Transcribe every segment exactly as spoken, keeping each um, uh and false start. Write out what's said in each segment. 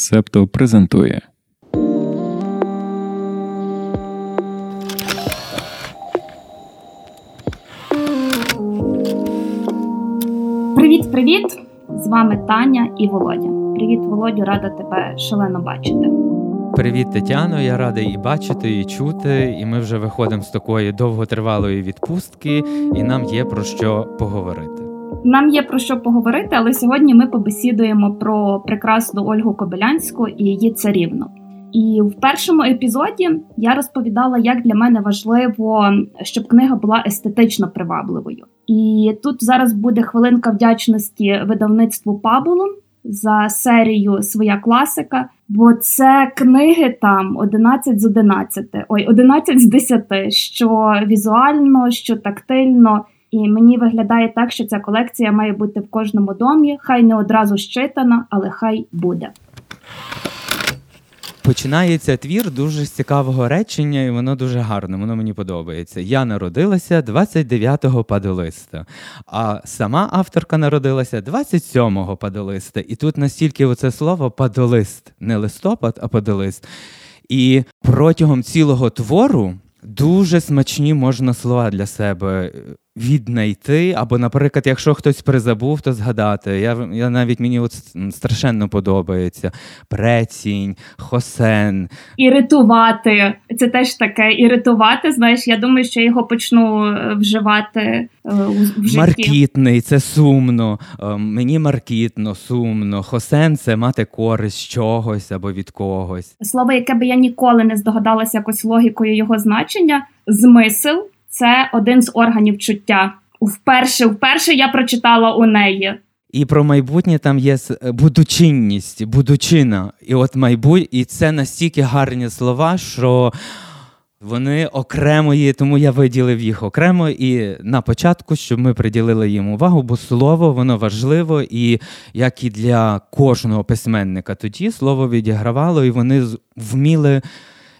Себто презентує. Привіт-привіт! З вами Таня і Володя. Привіт, Володю, рада тебе шалено бачити. Привіт, Тетяно, я радий і бачити, і чути, і ми вже виходимо з такої довготривалої відпустки, і нам є про що поговорити. Нам є про що поговорити, але сьогодні ми побесідуємо про прекрасну Ольгу Кобилянську і її Царівну. І в першому епізоді я розповідала, як для мене важливо, щоб книга була естетично привабливою. І тут зараз буде хвилинка вдячності видавництву «Пабулом» за серію «Своя класика», бо це книги там одинадцять з одинадцяти, ой, одинадцять з десяти, що візуально, що тактильно, і мені виглядає так, що ця колекція має бути в кожному домі, хай не одразу зчитана, але хай буде. Починається твір дуже з цікавого речення, і воно дуже гарно, воно мені подобається. Я народилася двадцять дев'ятого падолиста, а сама авторка народилася двадцять сьомого падолиста. І тут настільки оце слово «падолист», не листопад, а «падолист». І протягом цілого твору дуже смачні можна слова для себе віднайти, або, наприклад, якщо хтось призабув, то згадати. Я, я навіть мені от страшенно подобається. Прецінь, хосен. Іритувати. Це теж таке. Іритувати, знаєш, я думаю, що його почну вживати в житті. Маркітний, це сумно. Мені маркітно, сумно. Хосен – це мати користь чогось або від когось. Слово, яке би я ніколи не здогадалася якось логікою його значення – змисел. Це один з органів чуття. Вперше, вперше я прочитала у неї. І про майбутнє там є будучинність, будучина. І от майбутнє, і це настільки гарні слова, що вони окремо є, тому я виділив їх окремо і на початку, щоб ми приділили їм увагу, бо слово, воно важливо, і як і для кожного письменника тоді слово відігравало, і вони вміли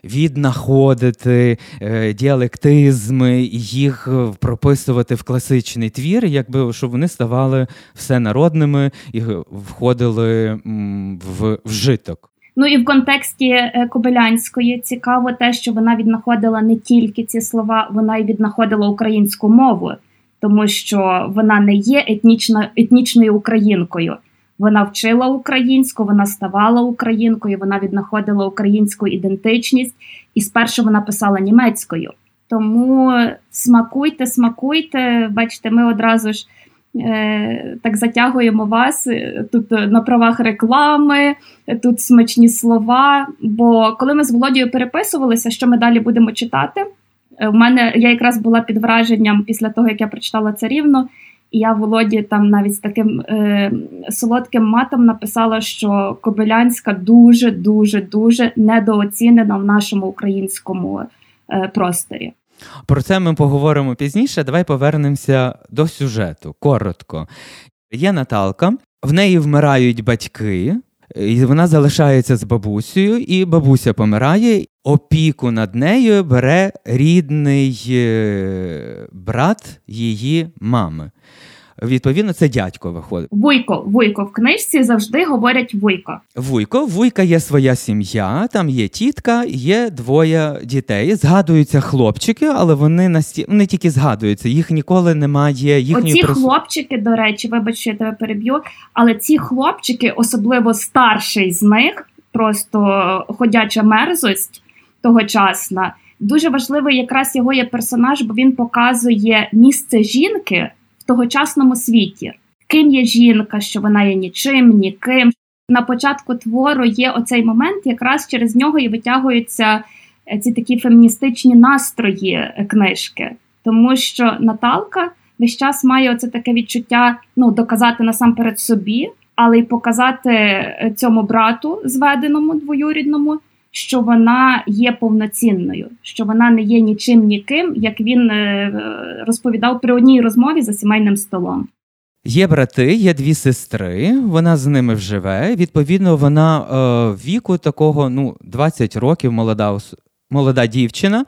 віднаходити е, діалектизми, їх прописувати в класичний твір, якби щоб вони ставали всенародними і входили м, в вжиток. Ну і в контексті Кобилянської цікаво те, що вона віднаходила не тільки ці слова, вона й віднаходила українську мову, тому що вона не є етнічно, етнічною українкою. Вона вчила українську, вона ставала українкою, вона віднаходила українську ідентичність. І спершу вона писала німецькою. Тому смакуйте, смакуйте. Бачите, ми одразу ж е, так затягуємо вас. Тут на правах реклами, тут смачні слова. Бо коли ми з Володією переписувалися, що ми далі будемо читати, в мене, я якраз була під враженням після того, як я прочитала «Царівну», і я Володі там навіть з таким е, солодким матом написала, що Кобилянська дуже-дуже-дуже недооцінена в нашому українському е, просторі. Про це ми поговоримо пізніше, давай повернемося до сюжету, коротко. Є Наталка, в неї вмирають батьки, і вона залишається з бабусею, і бабуся помирає. Опіку над нею бере рідний брат її мами. Відповідно, це дядько виходить. Вуйко, вуйко. В книжці завжди говорять вуйко. Вуйко. Вуйка є своя сім'я, там є тітка, є двоє дітей. Згадуються хлопчики, але вони насті... не тільки згадуються, їх ніколи немає. Їхні Оці прису... хлопчики, до речі, вибач, що я тебе переб'ю, але ці хлопчики, особливо старший з них, просто ходяча мерзость тогочасна. Дуже важливий якраз його є персонаж, бо він показує місце жінки в тогочасному світі. Ким є жінка, що вона є нічим, ніким. На початку твору є оцей момент, якраз через нього і витягуються ці такі феміністичні настрої книжки. Тому що Наталка весь час має оце таке відчуття, ну, доказати насамперед собі, але й показати цьому брату, зведеному двоюрідному, що вона є повноцінною, що вона не є нічим ніким, як він розповідав при одній розмові за сімейним столом. Є брати, є дві сестри, вона з ними живе, відповідно, вона е, віку такого, ну, двадцять років, молода молода дівчина,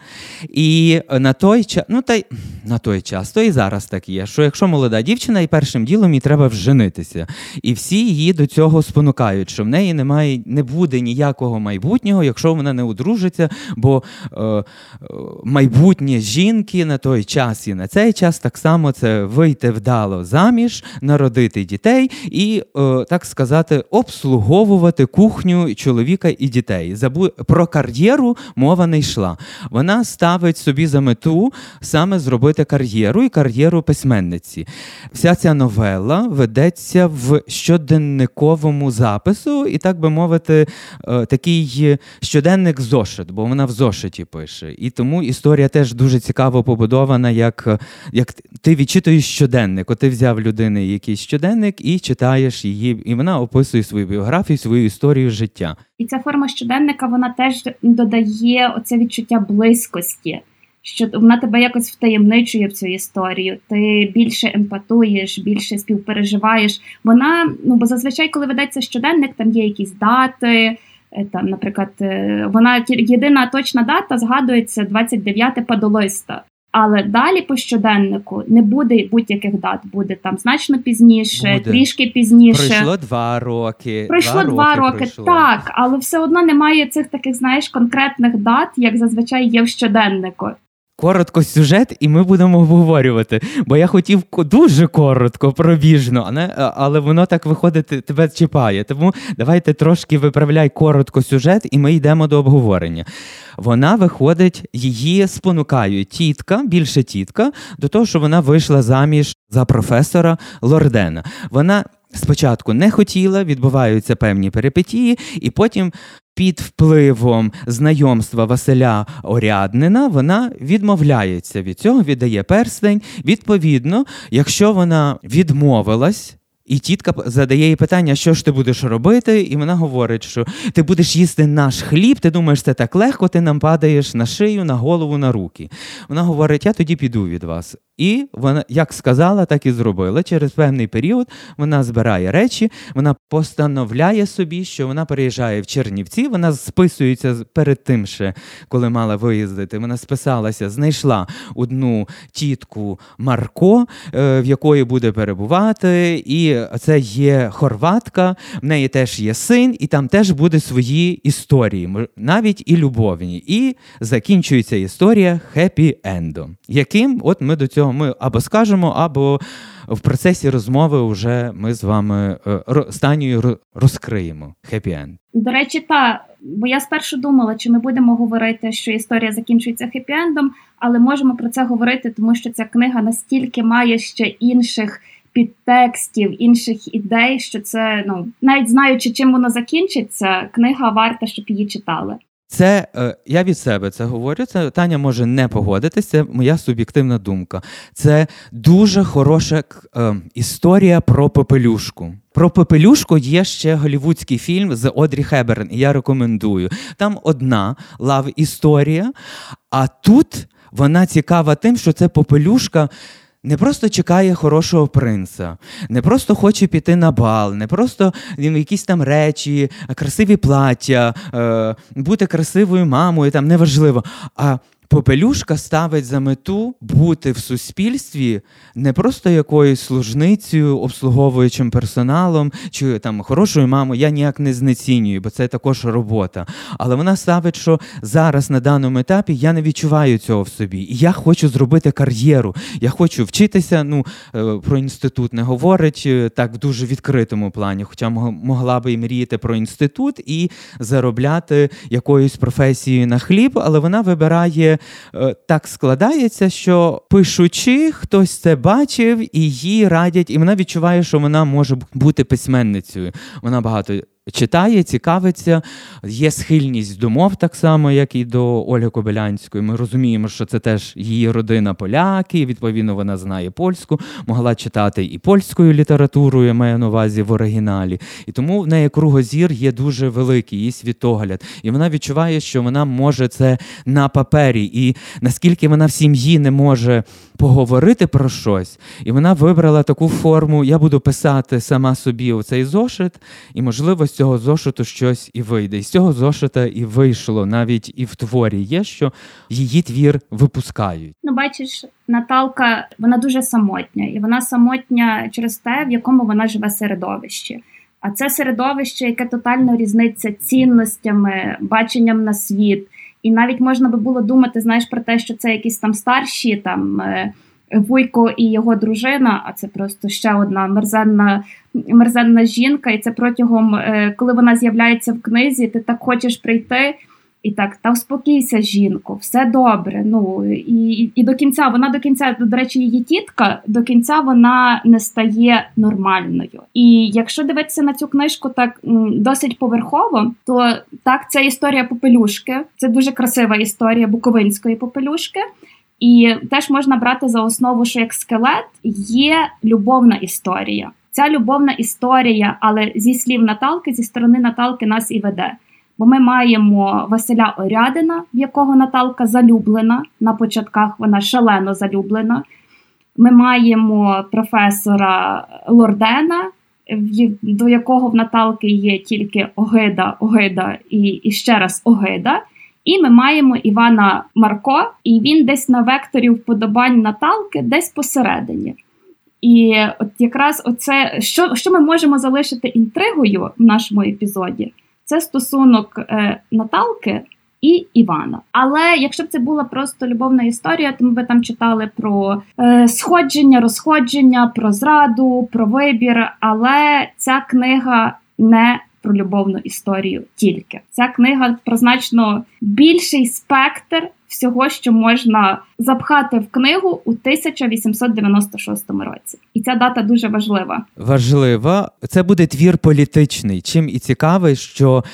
і на той час, ну та й на той час, то і зараз так є, що якщо молода дівчина, і першим ділом їй треба вженитися. І всі її до цього спонукають, що в неї немає, не буде ніякого майбутнього, якщо вона не одружиться, бо е, майбутнє жінки на той час і на цей час так само це вийти вдало заміж, народити дітей і, е, так сказати, обслуговувати кухню чоловіка і дітей. Забу... Про кар'єру мова не йшла. Вона ставить собі за мету саме зробити кар'єру і кар'єру письменниці. Вся ця новела ведеться в щоденниковому запису і, так би мовити, такий щоденник зошит, бо вона в зошиті пише. І тому історія теж дуже цікаво побудована, як, як ти відчитуєш щоденник. От ти взяв людини якийсь щоденник і читаєш її, і вона описує свою біографію, свою історію життя. І ця форма щоденника, вона теж додає оце відчуття близькості, що вона тебе якось втаємничує в цю історію, ти більше емпатуєш, більше співпереживаєш. Вона, ну бо зазвичай, коли ведеться щоденник, там є якісь дати, там, наприклад, вона єдина точна дата згадується двадцять дев'яте Падолиста. Але далі по щоденнику не буде будь-яких дат. Буде там значно пізніше, буде. трішки пізніше. Пройшло два роки. Пройшло два роки, роки пройшло. Так. Але все одно немає цих таких, знаєш, конкретних дат, як зазвичай є в щоденнику. Коротко сюжет, і ми будемо обговорювати. Бо я хотів дуже коротко, пробіжно, але воно так виходить, тебе чіпає. Тому давайте трошки виправляй коротко сюжет, і ми йдемо до обговорення. Вона виходить, її спонукає тітка, більше тітка, до того, що вона вийшла заміж за професора Лордена. Вона спочатку не хотіла, відбуваються певні перипетії, і потім під впливом знайомства Василя Оряднина вона відмовляється від цього, віддає перстень. Відповідно, якщо вона відмовилась, і тітка задає їй питання, що ж ти будеш робити, і вона говорить, що ти будеш їсти наш хліб, ти думаєш, це так легко, ти нам падаєш на шию, на голову, на руки. Вона говорить, я тоді піду від вас. І вона, як сказала, так і зробила. Через певний період вона збирає речі, вона постановляє собі, що вона переїжджає в Чернівці, вона списується перед тим ще, коли мала виїздити, вона списалася, знайшла одну тітку Марко, в якої буде перебувати, і це є хорватка, в неї теж є син, і там теж буде свої історії, навіть і любовні. І закінчується історія хеппі-ендом, яким от ми до цього ми або скажемо, або в процесі розмови вже ми з вами останньою розкриємо хеппі-енд. До речі, та, бо я спершу думала, чи ми будемо говорити, що історія закінчується хеппі-ендом, але можемо про це говорити, тому що ця книга настільки має ще інших підтекстів, інших ідей, що це, ну, навіть знаючи, чим воно закінчиться, книга варта, щоб її читали. Це, я від себе це говорю, це Таня може не погодитися, моя суб'єктивна думка. Це дуже хороша е, історія про Попелюшку. Про Попелюшку є ще голівудський фільм з Одрі Хеберн, і я рекомендую. Там одна лав-історія, а тут вона цікава тим, що це Попелюшка не просто чекає хорошого принца, не просто хоче піти на бал, не просто якісь там речі, красиві плаття, бути красивою мамою, там неважливо. А Попелюшка ставить за мету бути в суспільстві не просто якоюсь служницею, обслуговуючим персоналом, чи там хорошою мамою, я ніяк не знецінюю, бо це також робота. Але вона ставить, що зараз на даному етапі я не відчуваю цього в собі. І я хочу зробити кар'єру, я хочу вчитися, ну, про інститут не говорить, так в дуже відкритому плані, хоча могла би і мріяти про інститут і заробляти якоюсь професією на хліб, але вона вибирає. Так складається, що пишучи, хтось це бачив і їй радять, і вона відчуває, що вона може бути письменницею. Вона багато читає, цікавиться, є схильність до мов так само, як і до Ольги Кобилянської. Ми розуміємо, що це теж її родина поляки, відповідно вона знає польську, могла читати і польською літературою, я маю на увазі в оригіналі. І тому в неї кругозір є дуже великий, її світогляд. І вона відчуває, що вона може це на папері. І наскільки вона в сім'ї не може поговорити про щось, і вона вибрала таку форму, я буду писати сама собі оцей зошит, і можливо цього зошиту щось і вийде. І з цього зошита і вийшло, навіть і в творі є, що її твір випускають. Ну, бачиш, Наталка, вона дуже самотня. І вона самотня через те, в якому вона живе середовищі. А це середовище, яке тотально різниться цінностями, баченням на світ. І навіть можна би було думати, знаєш, про те, що це якісь там старші, там, вуйко і його дружина, а це просто ще одна мерзенна, мерзенна жінка. І це протягом, коли вона з'являється в книзі, ти так хочеш прийти і так, та успокійся, жінко, все добре. Ну, і, і до кінця, вона до кінця, до речі, її тітка, до кінця вона не стає нормальною. І якщо дивитися на цю книжку так досить поверхово, то так, це історія Попелюшки, це дуже красива історія буковинської Попелюшки. І теж можна брати за основу, що як скелет є любовна історія. Ця любовна історія, але зі слів Наталки, зі сторони Наталки нас і веде. Бо ми маємо Василя Орядина, в якого Наталка залюблена, на початках вона шалено залюблена. Ми маємо професора Лордена, до якого в Наталки є тільки огида, огида і, і ще раз огида. І ми маємо Івана Марко, і він десь на векторі вподобань Наталки, десь посередині. І от якраз оце, що, що ми можемо залишити інтригою в нашому епізоді, це стосунок е, Наталки і Івана. Але якщо б це була просто любовна історія, то ми б там читали про е, сходження, розходження, про зраду, про вибір, але ця книга не про любовну історію тільки. Ця книга про значно більший спектр всього, що можна запхати в книгу у тисяча вісімсот дев'яносто шостому році. І ця дата дуже важлива. Важлива. Це буде твір політичний. Чим і цікавий, що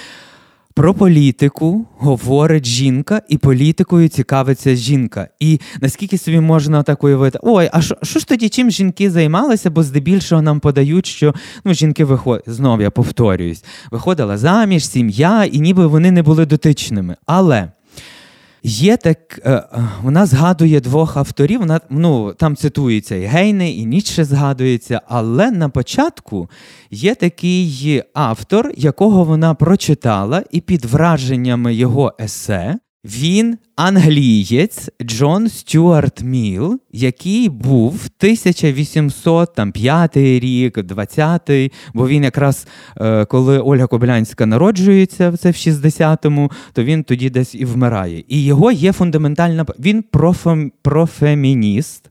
про політику говорить жінка, і політикою цікавиться жінка. І наскільки собі можна так уявити, ой, а що ж тоді чим жінки займалися, бо здебільшого нам подають, що ну, жінки виходять, знов я повторююсь, виходила заміж, сім'я, і ніби вони не були дотичними. Але є так, вона згадує двох авторів, вона, ну, там цитується і Гейне, і Ніцше згадується, але на початку є такий автор, якого вона прочитала, і під враженнями його есе він англієць Джон Стюарт Мілл, який був тисяча вісімсот п'ятий рік, двадцятий, бо він якраз, коли Ольга Кобилянська народжується, це в шістдесятому, то він тоді десь і вмирає. І його є фундаментальна... Він профем... профемініст,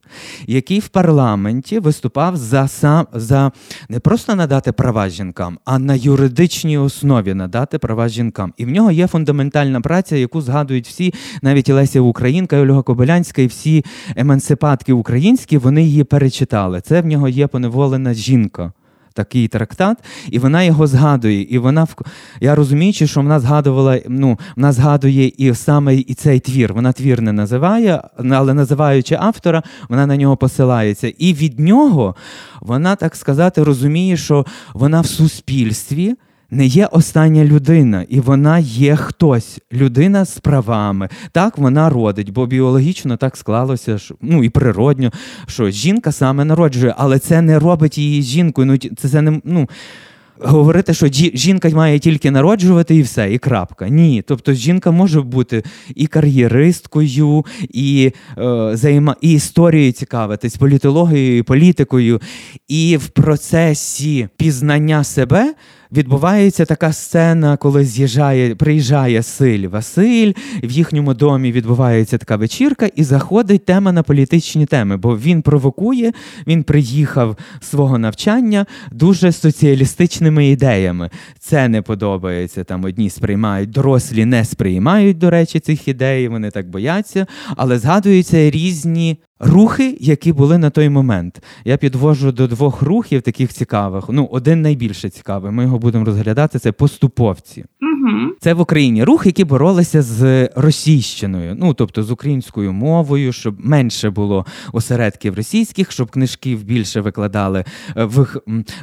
який в парламенті виступав за, сам... за не просто надати права жінкам, а на юридичній основі надати права жінкам. І в нього є фундаментальна праця, яку згадують всі, навіть і Леся Українка, і Ольга Кобилянська, і всі емансипатки українські, вони її перечитали. Це в нього є поневолена жінка, такий трактат, і вона його згадує. І вона, я розумію, що вона згадувала, ну, вона згадує і саме і цей твір. Вона твір не називає, але називаючи автора, вона на нього посилається. І від нього вона, так сказати, розуміє, що вона в суспільстві не є остання людина, і вона є хтось, людина з правами. Так вона родить, бо біологічно так склалося, що, ну і природньо, що жінка саме народжує, але це не робить її жінкою. Ну, це, це не, ну, говорити, що жінка має тільки народжувати і все, і крапка. Ні, тобто жінка може бути і кар'єристкою, і, е, займа, і історією цікавитись, політологією, і політикою. І в процесі пізнання себе відбувається така сцена, коли з'їжджає, приїжджає Силь Василь, в їхньому домі відбувається така вечірка, і заходить тема на політичні теми, бо він провокує, він приїхав свого навчання дуже соціалістичними ідеями. Це не подобається, там одні сприймають, дорослі не сприймають, до речі, цих ідей, вони так бояться, але згадуються різні рухи, які були на той момент. Я підвожу до двох рухів таких цікавих. Ну, один найбільше цікавий, ми його будемо розглядати, це поступовці. Угу. Це в Україні рух, які боролися з російщиною, ну, тобто з українською мовою, щоб менше було осередків російських, щоб книжків більше викладали,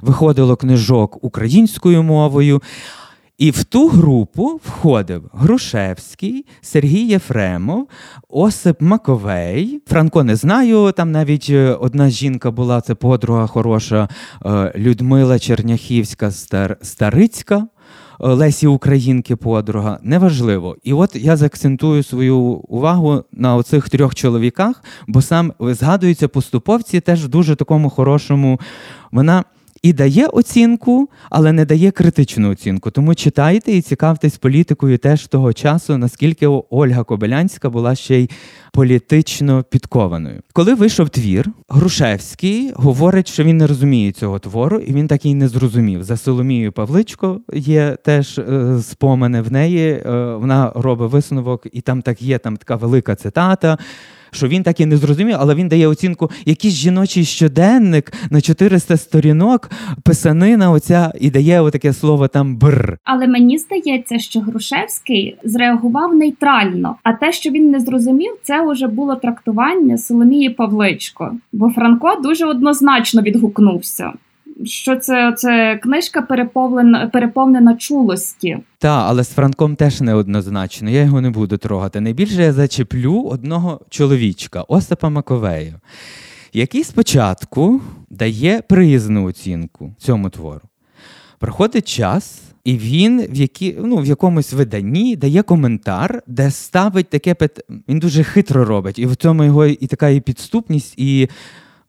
виходило книжок українською мовою. І в ту групу входив Грушевський, Сергій Єфремов, Осип Маковей. Франко не знаю, там навіть одна жінка була, це подруга хороша, Людмила Черняхівська-Старицька. Лесі Українки подруга, неважливо. І от я заакцентую свою увагу на оцих трьох чоловіках, бо сам згадується поступовці теж в дуже такому хорошому. Вона і дає оцінку, але не дає критичну оцінку. Тому читайте і цікавтесь політикою теж того часу, наскільки Ольга Кобилянська була ще й політично підкованою. Коли вийшов твір, Грушевський говорить, що він не розуміє цього твору, і він так і не зрозумів. За Соломією Павличко є теж е, спомини в неї, е, вона робить висновок, і там так є, там така велика цитата, що він так і не зрозумів, але він дає оцінку, якийсь жіночий щоденник на чотириста сторінок, писанина оця, і дає отаке слово там «бр». Але мені здається, що Грушевський зреагував нейтрально, а те, що він не зрозумів, це вже було трактування Соломії Павличко, бо Франко дуже однозначно відгукнувся. Що це, це книжка переповнена, переповнена чулості. Та, але з Франком теж неоднозначно, я його не буду трогати. Найбільше я зачеплю одного чоловічка, Осипа Маковея, який спочатку дає приязну оцінку цьому твору. Проходить час, і він в, які, ну, в якомусь виданні дає коментар, де ставить таке питання. Він дуже хитро робить, і в цьому його і така і підступність, і...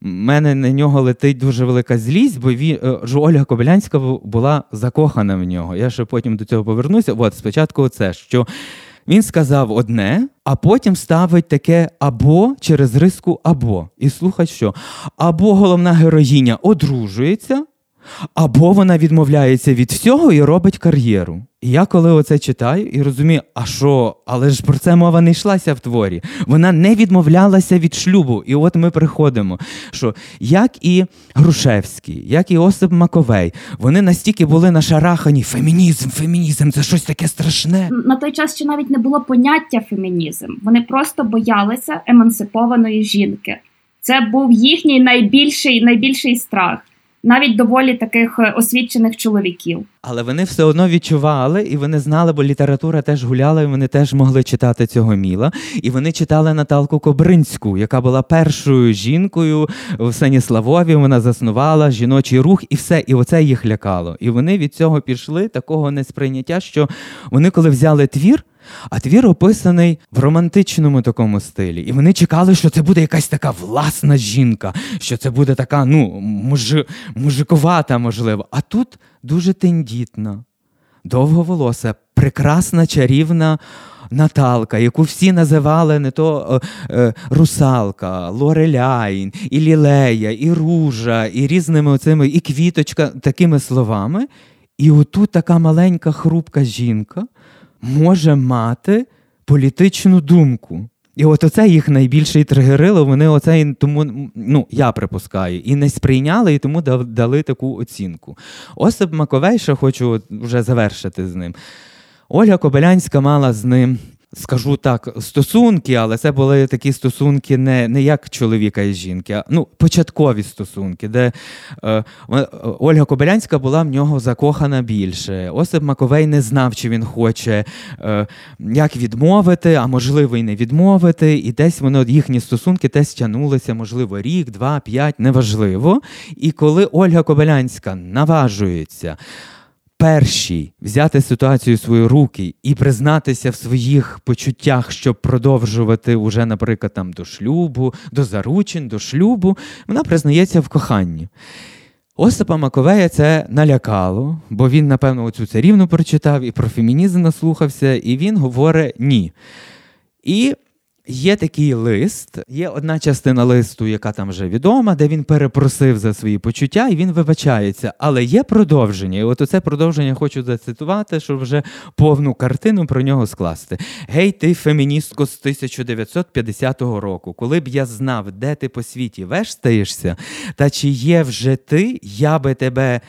У мене на нього летить дуже велика злість, бо він, Ольга Кобилянська була закохана в нього. Я ще потім до цього повернуся. От, спочатку оце, що він сказав одне, а потім ставить таке «або» через риску «або». І слухай, що «або головна героїня одружується», або вона відмовляється від всього і робить кар'єру. І я коли оце читаю і розумію, а що, але ж про це мова не йшлася в творі. Вона не відмовлялася від шлюбу. І от ми приходимо, що як і Грушевський, як і Осип Маковей, вони настільки були нашарахані. Фемінізм, фемінізм, це щось таке страшне. На той час ще навіть не було поняття фемінізм. Вони просто боялися емансипованої жінки. Це був їхній найбільший, найбільший страх. Навіть доволі таких освічених чоловіків. Але вони все одно відчували, і вони знали, бо література теж гуляла, і вони теж могли читати цього Міла. І вони читали Наталку Кобринську, яка була першою жінкою в Станіславові, вона заснувала жіночий рух, і все, і оце їх лякало. І вони від цього пішли, такого несприйняття, що вони коли взяли твір, а твір описаний в романтичному такому стилі. І вони чекали, що це буде якась така власна жінка, що це буде така, ну, мужи, мужиковата, можливо. А тут дуже тендітна, довговолоса, прекрасна, чарівна Наталка, яку всі називали не то е, Русалка, Лореляйн, і Лілея, і Ружа, і різними оцими, і Квіточка, такими словами. І отут така маленька, хрупка жінка може мати політичну думку. І от оце їх найбільше і тригерило, вони оце і тому, ну, я припускаю, і не сприйняли, і тому дали таку оцінку. Осип Маковей, що хочу вже завершити з ним. Ольга Кобилянська мала з ним, скажу так, стосунки, але це були такі стосунки не, не як чоловіка і жінки, а ну, початкові стосунки, де е, Ольга Кобилянська була в нього закохана більше. Осип Маковей не знав, чи він хоче е, як відмовити, а можливо і не відмовити. І десь воно, їхні стосунки десь тягнулися, можливо, рік, два, п'ять, неважливо. І коли Ольга Кобилянська наважується першій взяти ситуацію в свої руки і признатися в своїх почуттях, щоб продовжувати уже, наприклад, там, до шлюбу, до заручин, до шлюбу, вона признається в коханні. Осипа Маковея це налякало, бо він, напевно, оцю царівну прочитав і про фемінізм наслухався, і він говорить «ні». І є такий лист, є одна частина листу, яка там вже відома, де він перепросив за свої почуття, і він вибачається. Але є продовження, і от оце продовження хочу зацитувати, щоб вже повну картину про нього скласти. «Гей, ти феміністко з тисяча дев'ятсот п'ятдесятого року, коли б я знав, де ти по світі вештаєшся, та чи є вже ти, я би тебе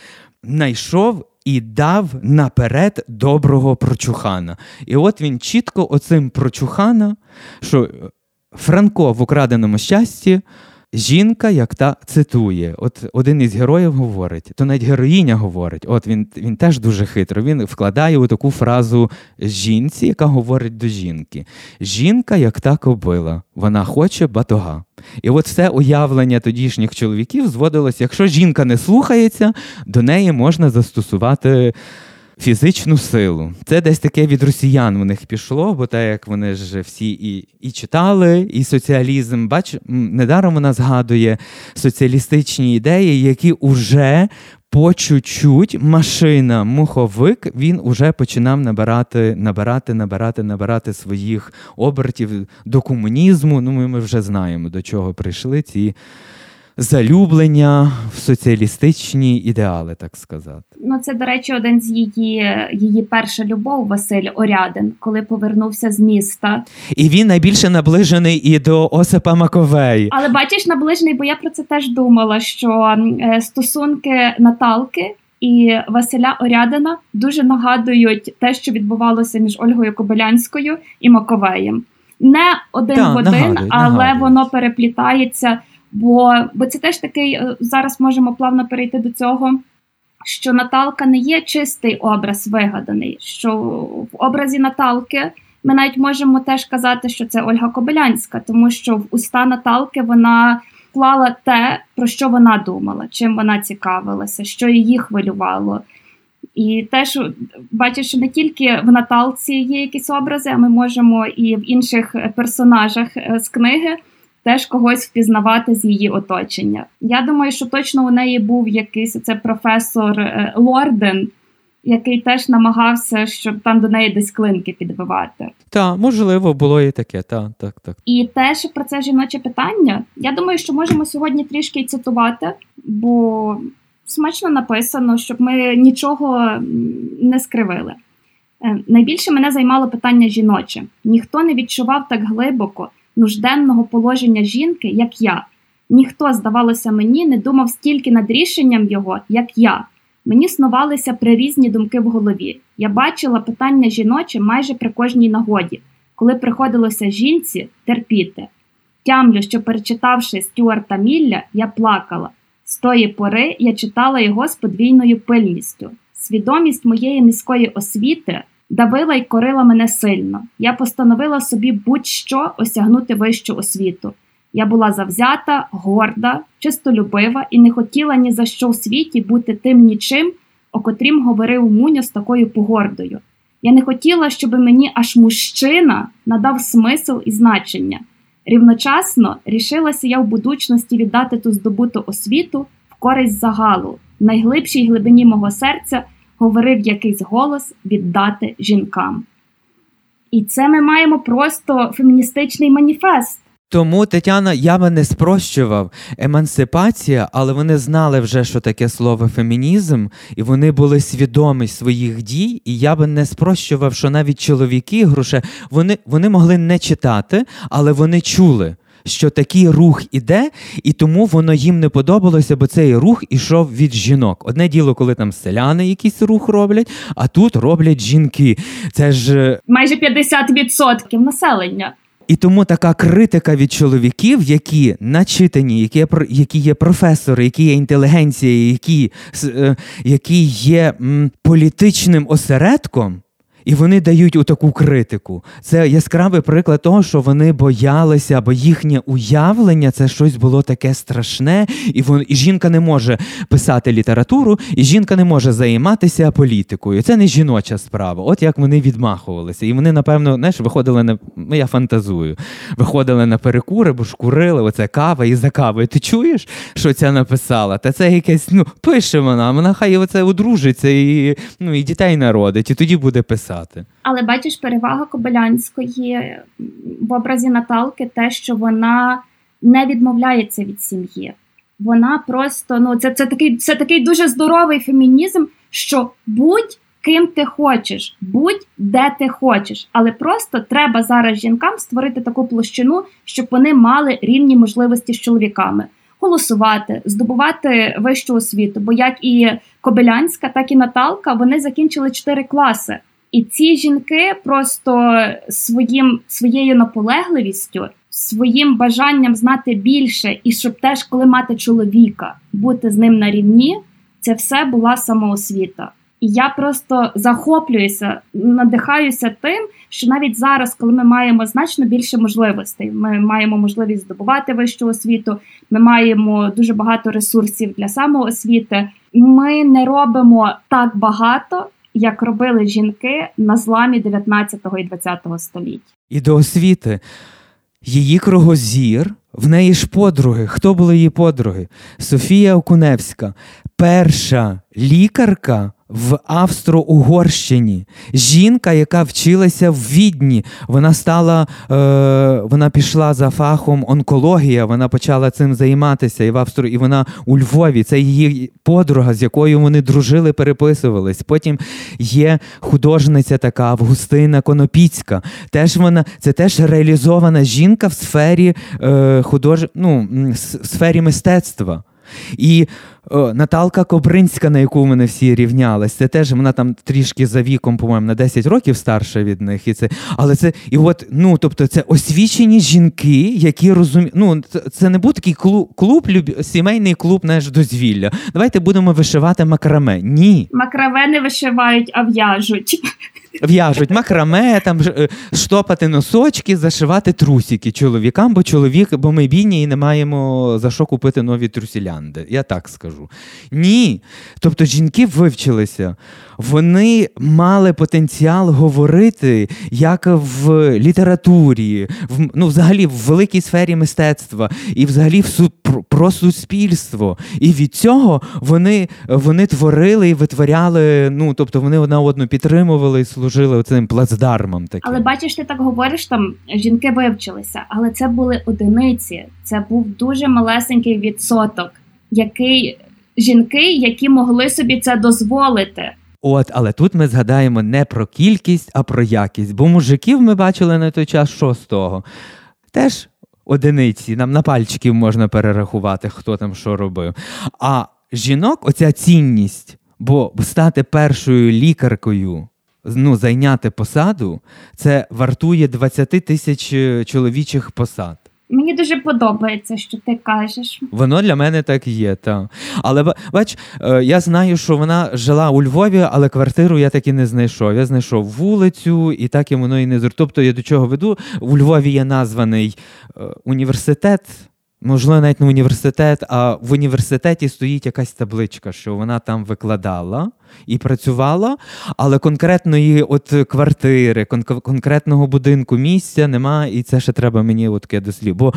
знайшов і дав наперед доброго прочухана». І от він чітко оцим прочухана, що Франко в «Украденому щасті» жінка, як та цитує. От один із героїв говорить, то навіть героїня говорить. От він, він теж дуже хитро. Він вкладає у таку фразу жінці, яка говорить до жінки. Жінка, як та кобила, вона хоче батога. І от все уявлення тодішніх чоловіків зводилось, якщо жінка не слухається, до неї можна застосувати фізичну силу. Це десь таке від росіян у них пішло, бо те, як вони ж всі і, і читали, і соціалізм. Бач, недаром вона згадує соціалістичні ідеї, які уже по чуть-чуть машина, муховик, він уже починав набирати, набирати, набирати, набирати своїх обертів до комунізму. Ну, ми вже знаємо, до чого прийшли ці залюблення в соціалістичні ідеали, так сказати. Ну, це, до речі, один з її, її перша любов, Василь Орядин, коли повернувся з міста. І він найбільше наближений і до Осипа Маковей. Але, бачиш, наближений, бо я про це теж думала, що стосунки Наталки і Василя Орядина дуже нагадують те, що відбувалося між Ольгою Кобилянською і Маковеєм. Не один да, в один, нагадую, але нагадую. Воно переплітається. Бо, бо це теж такий, зараз можемо плавно перейти до цього, що Наталка не є чистий образ вигаданий, що в образі Наталки ми навіть можемо теж казати, що це Ольга Кобилянська, тому що в уста Наталки вона вклала те, про що вона думала, чим вона цікавилася, що її хвилювало. І теж бачиш, що не тільки в Наталці є якісь образи, а ми можемо і в інших персонажах з книги теж когось впізнавати з її оточення. Я думаю, що точно у неї був якийсь оце професор Лорден, який теж намагався, щоб там до неї десь клинки підбивати. Так, можливо, було і таке, так, так, так. І теж про це жіноче питання. Я думаю, що можемо сьогодні трішки цитувати, бо смачно написано, щоб ми нічого не скривили. Найбільше мене займало питання жіноче. Ніхто не відчував так глибоко нужденного положення жінки, як я. Ніхто, здавалося мені, не думав стільки над рішенням його, як я. Мені снувалися прирізні думки в голові. Я бачила питання жіноче майже при кожній нагоді, коли приходилося жінці терпіти. Тямлю, що перечитавши Стюарта Мілля, я плакала. З тої пори я читала його з подвійною пильністю. Свідомість моєї низької освіти – давила й корила мене сильно. Я постановила собі будь-що осягнути вищу освіту. Я була завзята, горда, чистолюбива і не хотіла ні за що у світі бути тим нічим, о котрім говорив Муньо з такою погордою. Я не хотіла, щоб мені аж мужчина надав смисл і значення. Рівночасно рішилася я в будучності віддати ту здобуту освіту в користь загалу. В найглибшій глибині мого серця – говорив якийсь голос віддати жінкам. І це ми маємо просто феміністичний маніфест. Тому, Тетяна, я би не спрощував емансипація, але вони знали вже, що таке слово фемінізм, і вони були свідомі своїх дій, і я би не спрощував, що навіть чоловіки, груше, вони, вони могли не читати, але вони чули, що такий рух іде, і тому воно їм не подобалося, бо цей рух ішов від жінок. Одне діло, коли там селяни якийсь рух роблять, а тут роблять жінки. Це ж майже п'ятдесят відсотків населення. І тому така критика від чоловіків, які начитані, які є, які є професори, які є інтелігенція, які, які є м, політичним осередком, і вони дають отаку критику. Це яскравий приклад того, що вони боялися, бо їхнє уявлення – це щось було таке страшне, і, вон, і жінка не може писати літературу, і жінка не може займатися політикою. Це не жіноча справа. От як вони відмахувалися. І вони, напевно, знаєш, виходили на... Ну, я фантазую. Виходили на перекури, бо ж курили, оце кава і за кавою. Ти чуєш, що ця написала? Та це якесь, ну, пише вона, вона хай оце одружиться, і, ну, і дітей народить, і тоді буде писати. Але бачиш, перевага Кобилянської в образі Наталки те, що вона не відмовляється від сім'ї. Вона просто, ну, це, це, такий, це такий дуже здоровий фемінізм, що будь ким ти хочеш, будь де ти хочеш. Але просто треба зараз жінкам створити таку площину, щоб вони мали рівні можливості з чоловіками. Голосувати, здобувати вищу освіту. Бо як і Кобилянська, так і Наталка, вони закінчили чотири класи. І ці жінки просто своїм, своєю наполегливістю, своїм бажанням знати більше, і щоб теж, коли мати чоловіка, бути з ним на рівні, це все була самоосвіта. І я просто захоплююся, надихаюся тим, що навіть зараз, коли ми маємо значно більше можливостей, ми маємо можливість здобувати вищу освіту, ми маємо дуже багато ресурсів для самоосвіти, ми не робимо так багато, як робили жінки на зламі дев'ятнадцятого і двадцятого століття. І до освіти. Її кругозір, в неї ж подруги. Хто були її подруги? Софія Окуневська, перша лікарка в Австро-Угорщині. Жінка, яка вчилася в Відні. Вона стала, е, вона пішла за фахом онкологія, вона почала цим займатися і в Австру, і вона у Львові. Це її подруга, з якою вони дружили, переписувались. Потім є художниця така Августина Конопіцька. Теж вона, це теж реалізована жінка в сфері е, худож... ну, в сфері мистецтва. І о, Наталка Кобринська, на яку мене всі рівнялись, це теж вона там трішки за віком, по-моєму, на десять років старша від них. І це, але це, і от, ну, тобто, це освічені жінки, які розуміють, ну, це не був такий клуб, клуб люб... сімейний клуб, знаєш, дозвілля. Давайте будемо вишивати макраме. Ні. Макраме не вишивають, а в'яжуть. В'яжуть макраме, там штопати носочки, зашивати трусики чоловікам, бо чоловік, бо ми бідні і не маємо за що купити нові трусілянди. Я так скажу. Ні. Тобто жінки вивчилися. Вони мали потенціал говорити, як в літературі, в, ну, взагалі в великій сфері мистецтва, і взагалі в су, про, про суспільство. І від цього вони, вони творили і витворяли, ну, тобто вони одна одну підтримували і служили цим плацдармом таким. Але бачиш, ти так говориш, там жінки вивчилися, але це були одиниці. Це був дуже малесенький відсоток, який жінки, які могли собі це дозволити. От, але тут ми згадаємо не про кількість, а про якість. Бо мужиків ми бачили на той час шостого. Теж одиниці, нам на пальчиків можна перерахувати, хто там що робив. А жінок, оця цінність, бо стати першою лікаркою, ну, зайняти посаду, це вартує двадцять тисяч чоловічих посад. Мені дуже подобається, що ти кажеш. Воно для мене так є, так. Але, бач, я знаю, що вона жила у Львові, але квартиру я так і не знайшов. Я знайшов вулицю, і так і воно і не зрозуміло. Тобто, я до чого веду? У Львові є названий університет, можливо, навіть не університет, а в університеті стоїть якась табличка, що вона там викладала і працювала, але конкретної от квартири, кон- конкретного будинку, місця нема, і це ще треба мені от таке дослід. Бо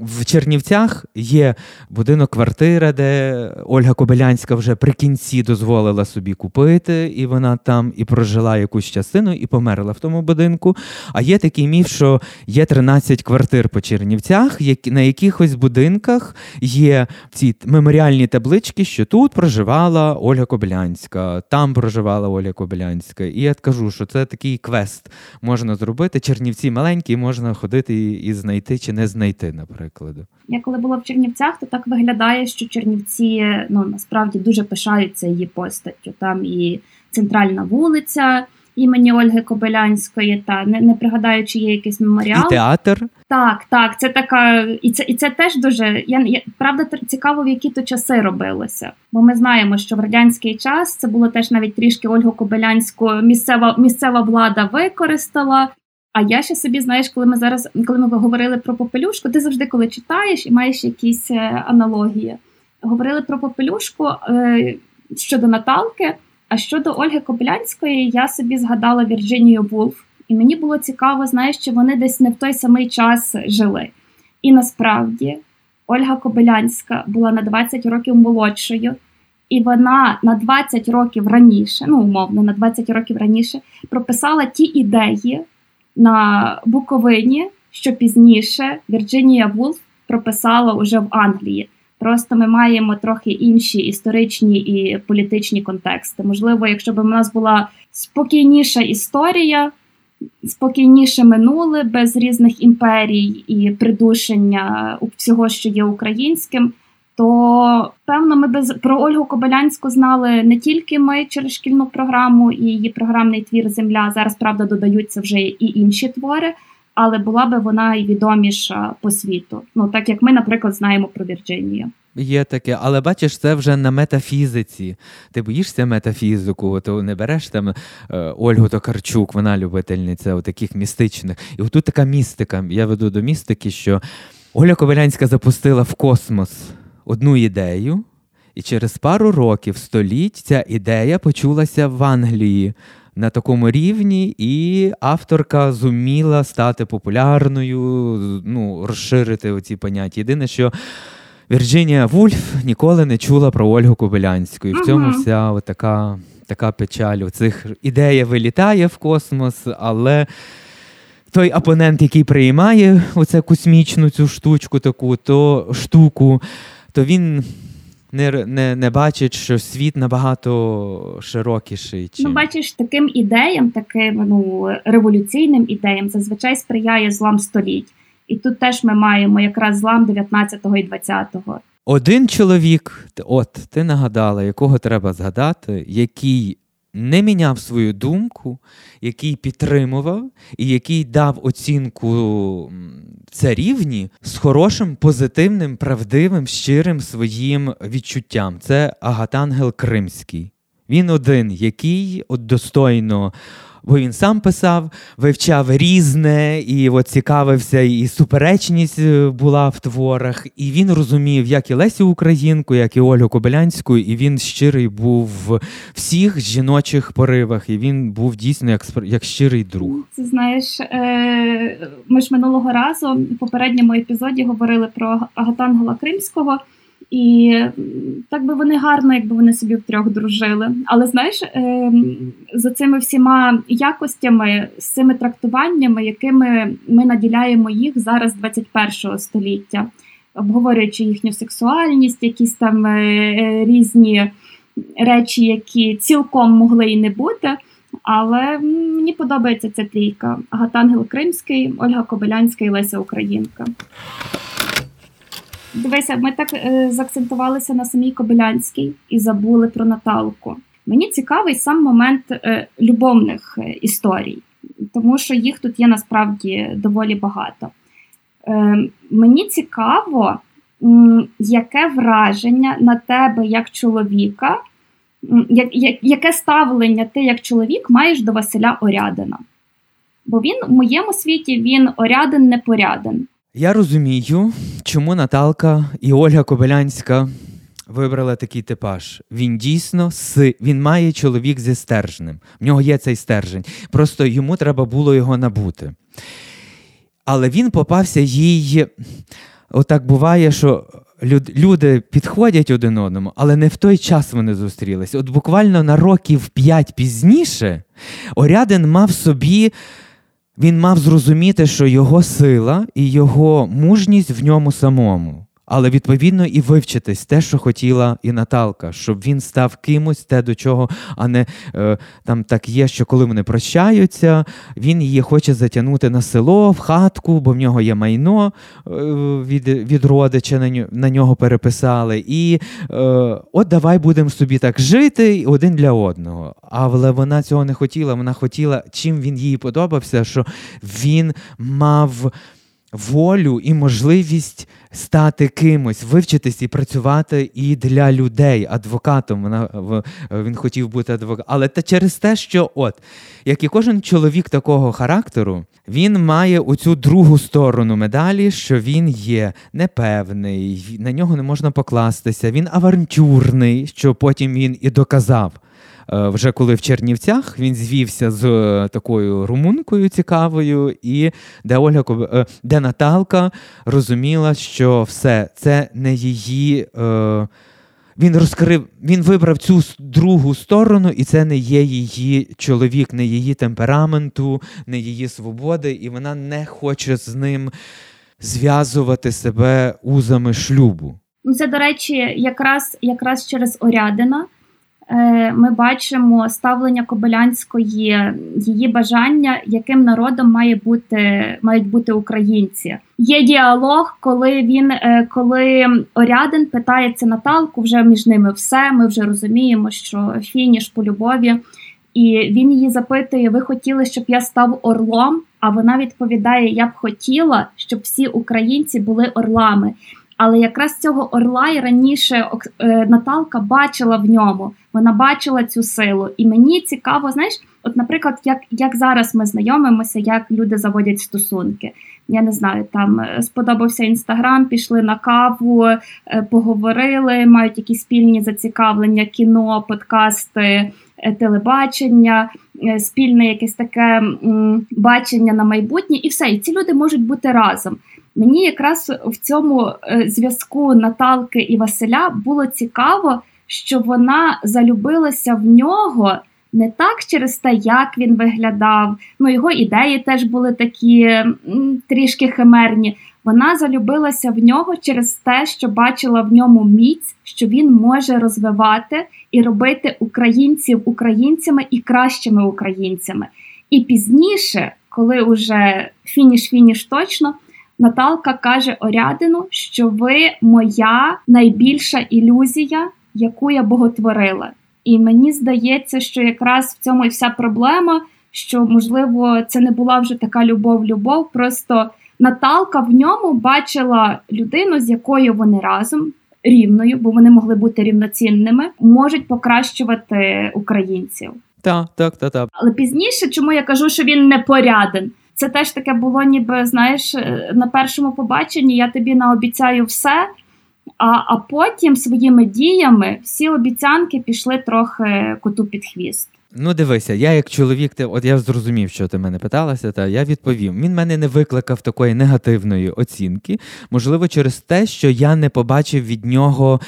в Чернівцях є будинок-квартира, де Ольга Кобилянська вже при кінці дозволила собі купити, і вона там і прожила якусь частину, і померла в тому будинку. А є такий міф, що є тринадцять квартир по Чернівцях, які, на якихось будинках є ці меморіальні таблички, що тут проживала Ольга Кобилянська, там проживала Оля Кобилянська. І я кажу, що це такий квест можна зробити. Чернівці маленькі, можна ходити і, і знайти чи не знайти, наприклад. Я коли була в Чернівцях, то так виглядає, що чернівці, ну, насправді дуже пишаються її постаттю. Там і центральна вулиця імені Ольги Кобилянської, та не, не пригадаю, чи є якийсь меморіал. І театр. Так, так, це така, і це, і це теж дуже, я, я правда, цікаво, в які то часи робилося. Бо ми знаємо, що в радянський час це було теж навіть трішки Ольгу Кобилянську місцева, місцева влада використала. А я ще собі, знаєш, коли ми зараз, коли ми говорили про Попелюшку, ти завжди, коли читаєш і маєш якісь аналогії. Говорили про Попелюшку е, щодо Наталки. А щодо Ольги Кобилянської, я собі згадала Вірджинію Вулф. І мені було цікаво, знаєш, що вони десь не в той самий час жили. І насправді Ольга Кобилянська була на двадцять років молодшою. І вона на двадцять років раніше, ну, умовно, на двадцять років раніше, прописала ті ідеї на Буковині, що пізніше Вірджинія Вулф прописала уже в Англії. Просто ми маємо трохи інші історичні і політичні контексти. Можливо, якщо б у нас була спокійніша історія, спокійніше минуле, без різних імперій і придушення всього, що є українським, то, певно, ми без... про Ольгу Кобилянську знали не тільки ми через шкільну програму і її програмний твір «Земля». Зараз, правда, додаються вже і інші твори, але була би вона і відоміша по світу. Ну, так як ми, наприклад, знаємо про Вірджинію. Є таке, але бачиш, це вже на метафізиці. Ти боїшся метафізику, то не береш там Ольгу Токарчук, вона любительниця таких містичних. І отут така містика, я веду до містики, що Оля Кобилянська запустила в космос одну ідею, І через пару років, століть, ця ідея почулася в Англії на такому рівні, і авторка зуміла стати популярною, ну, розширити оці поняття. Єдине, що Вірджинія Вулф ніколи не чула про Ольгу Кобилянську. І в цьому uh-huh. вся от така, така печаль. Оцих ідея вилітає в космос, але той опонент, який приймає оце космічну цю штучку таку, то штуку, то він не, не, не бачить, що світ набагато широкіший. Чи... Ну, бачиш, таким ідеям, таким ну, революційним ідеям зазвичай сприяє злам століть. І тут теж ми маємо якраз злам дев'ятнадцятого і двадцятого. Один чоловік, от, ти нагадала, якого треба згадати, який не міняв свою думку, який підтримував і який дав оцінку царівні з хорошим, позитивним, правдивим, щирим своїм відчуттям. Це Агатангел Кримський. Він один, який от достойно, бо він сам писав, вивчав різне, і от цікавився, і суперечність була в творах, і він розумів, як і Лесю Українку, як і Ольгу Кобилянську, і він щирий був в всіх жіночих поривах, і він був дійсно як, як щирий друг. Це, знаєш, ми ж минулого разу в попередньому епізоді говорили про Агатангела Кримського, і так би вони гарно, якби вони собі втрьох дружили. Але, знаєш, за цими всіма якостями, з цими трактуваннями, якими ми наділяємо їх зараз двадцять першого століття, обговорюючи їхню сексуальність, якісь там різні речі, які цілком могли і не бути. Але мені подобається ця трійка. Агатангел Кримський, Ольга Кобилянська і Леся Українка. Дивися, ми так е, заакцентувалися на самій Кобилянській і забули про Наталку. Мені цікавий сам момент е, любовних е, історій, тому що їх тут є насправді доволі багато. Е, мені цікаво, м, яке враження на тебе як чоловіка, м, я, я, яке ставлення ти як чоловік маєш до Василя Орядина. Бо він в моєму світі, він Орядин непоряден. Я розумію, чому Наталка і Ольга Кобилянська вибрала такий типаж. Він дійсно, си, він має чоловік зі стержнем. В нього є цей стержень. Просто йому треба було його набути. Але він попався їй... Отак буває, що люди підходять один одному, але не в той час вони зустрілись. От буквально на років п'ять пізніше Орядин мав собі... Він мав зрозуміти, що його сила і його мужність в ньому самому. Але, відповідно, і вивчитись те, що хотіла і Наталка, щоб він став кимось, те до чого, а не е, там так є, що коли вони прощаються, він її хоче затягнути на село, в хатку, бо в нього є майно е, від, від родича, на, нього, на нього переписали. І е, от давай будемо собі так жити один для одного. Але вона цього не хотіла, вона хотіла, чим він їй подобався, що він мав... волю і можливість стати кимось, вивчитись і працювати і для людей, адвокатом. Вона, він хотів бути адвокатом. Але та через те, що от, як і кожен чоловік такого характеру, він має оцю другу сторону медалі, що він є непевний, на нього не можна покластися, він авантюрний, що потім він і доказав. Вже коли в Чернівцях він звівся з такою румункою цікавою, і де Ольга, де Наталка розуміла, що все, це не її, він розкрив, він вибрав цю другу сторону, і це не є її чоловік, не її темпераменту, не її свободи, і вона не хоче з ним зв'язувати себе узами шлюбу. Це, до речі, якраз, якраз через Орядина ми бачимо ставлення Кобилянської, її бажання, яким народом має бути, мають бути українці. Є діалог, коли він, коли Орядин питається Наталку, вже між ними все, ми вже розуміємо, що фініш по любові, і він її запитує, ви хотіли, щоб я став орлом? А вона відповідає, я б хотіла, щоб всі українці були орлами. Але якраз цього орла і раніше Наталка бачила в ньому, вона бачила цю силу. І мені цікаво, знаєш, от, наприклад, як, як зараз ми знайомимося, як люди заводять стосунки. Я не знаю, там сподобався Інстаграм, пішли на каву, поговорили, мають якісь спільні зацікавлення, кіно, подкасти, телебачення, спільне якесь таке бачення на майбутнє, і все, і ці люди можуть бути разом. Мені якраз в цьому зв'язку Наталки і Василя було цікаво, що вона залюбилася в нього не так через те, як він виглядав, ну його ідеї теж були такі трішки химерні. Вона залюбилася в нього через те, що бачила в ньому міць, що він може розвивати і робити українців українцями і кращими українцями. І пізніше, коли уже фініш-фініш точно, Наталка каже Орядину, що ви моя найбільша ілюзія, яку я боготворила. І мені здається, що якраз в цьому і вся проблема, що, можливо, це не була вже така любов-любов, просто Наталка в ньому бачила людину, з якою вони разом, рівною, бо вони могли бути рівноцінними, можуть покращувати українців. Так, так, так, так. Але пізніше, чому я кажу, що він непоряден? Це теж таке було, ніби, знаєш, на першому побаченні я тобі наобіцяю все, а, а потім своїми діями всі обіцянки пішли трохи коту під хвіст. Ну дивися, я як чоловік, ти, от я зрозумів, що ти мене питалася, та я відповім. Він мене не викликав такої негативної оцінки, можливо, через те, що я не побачив від нього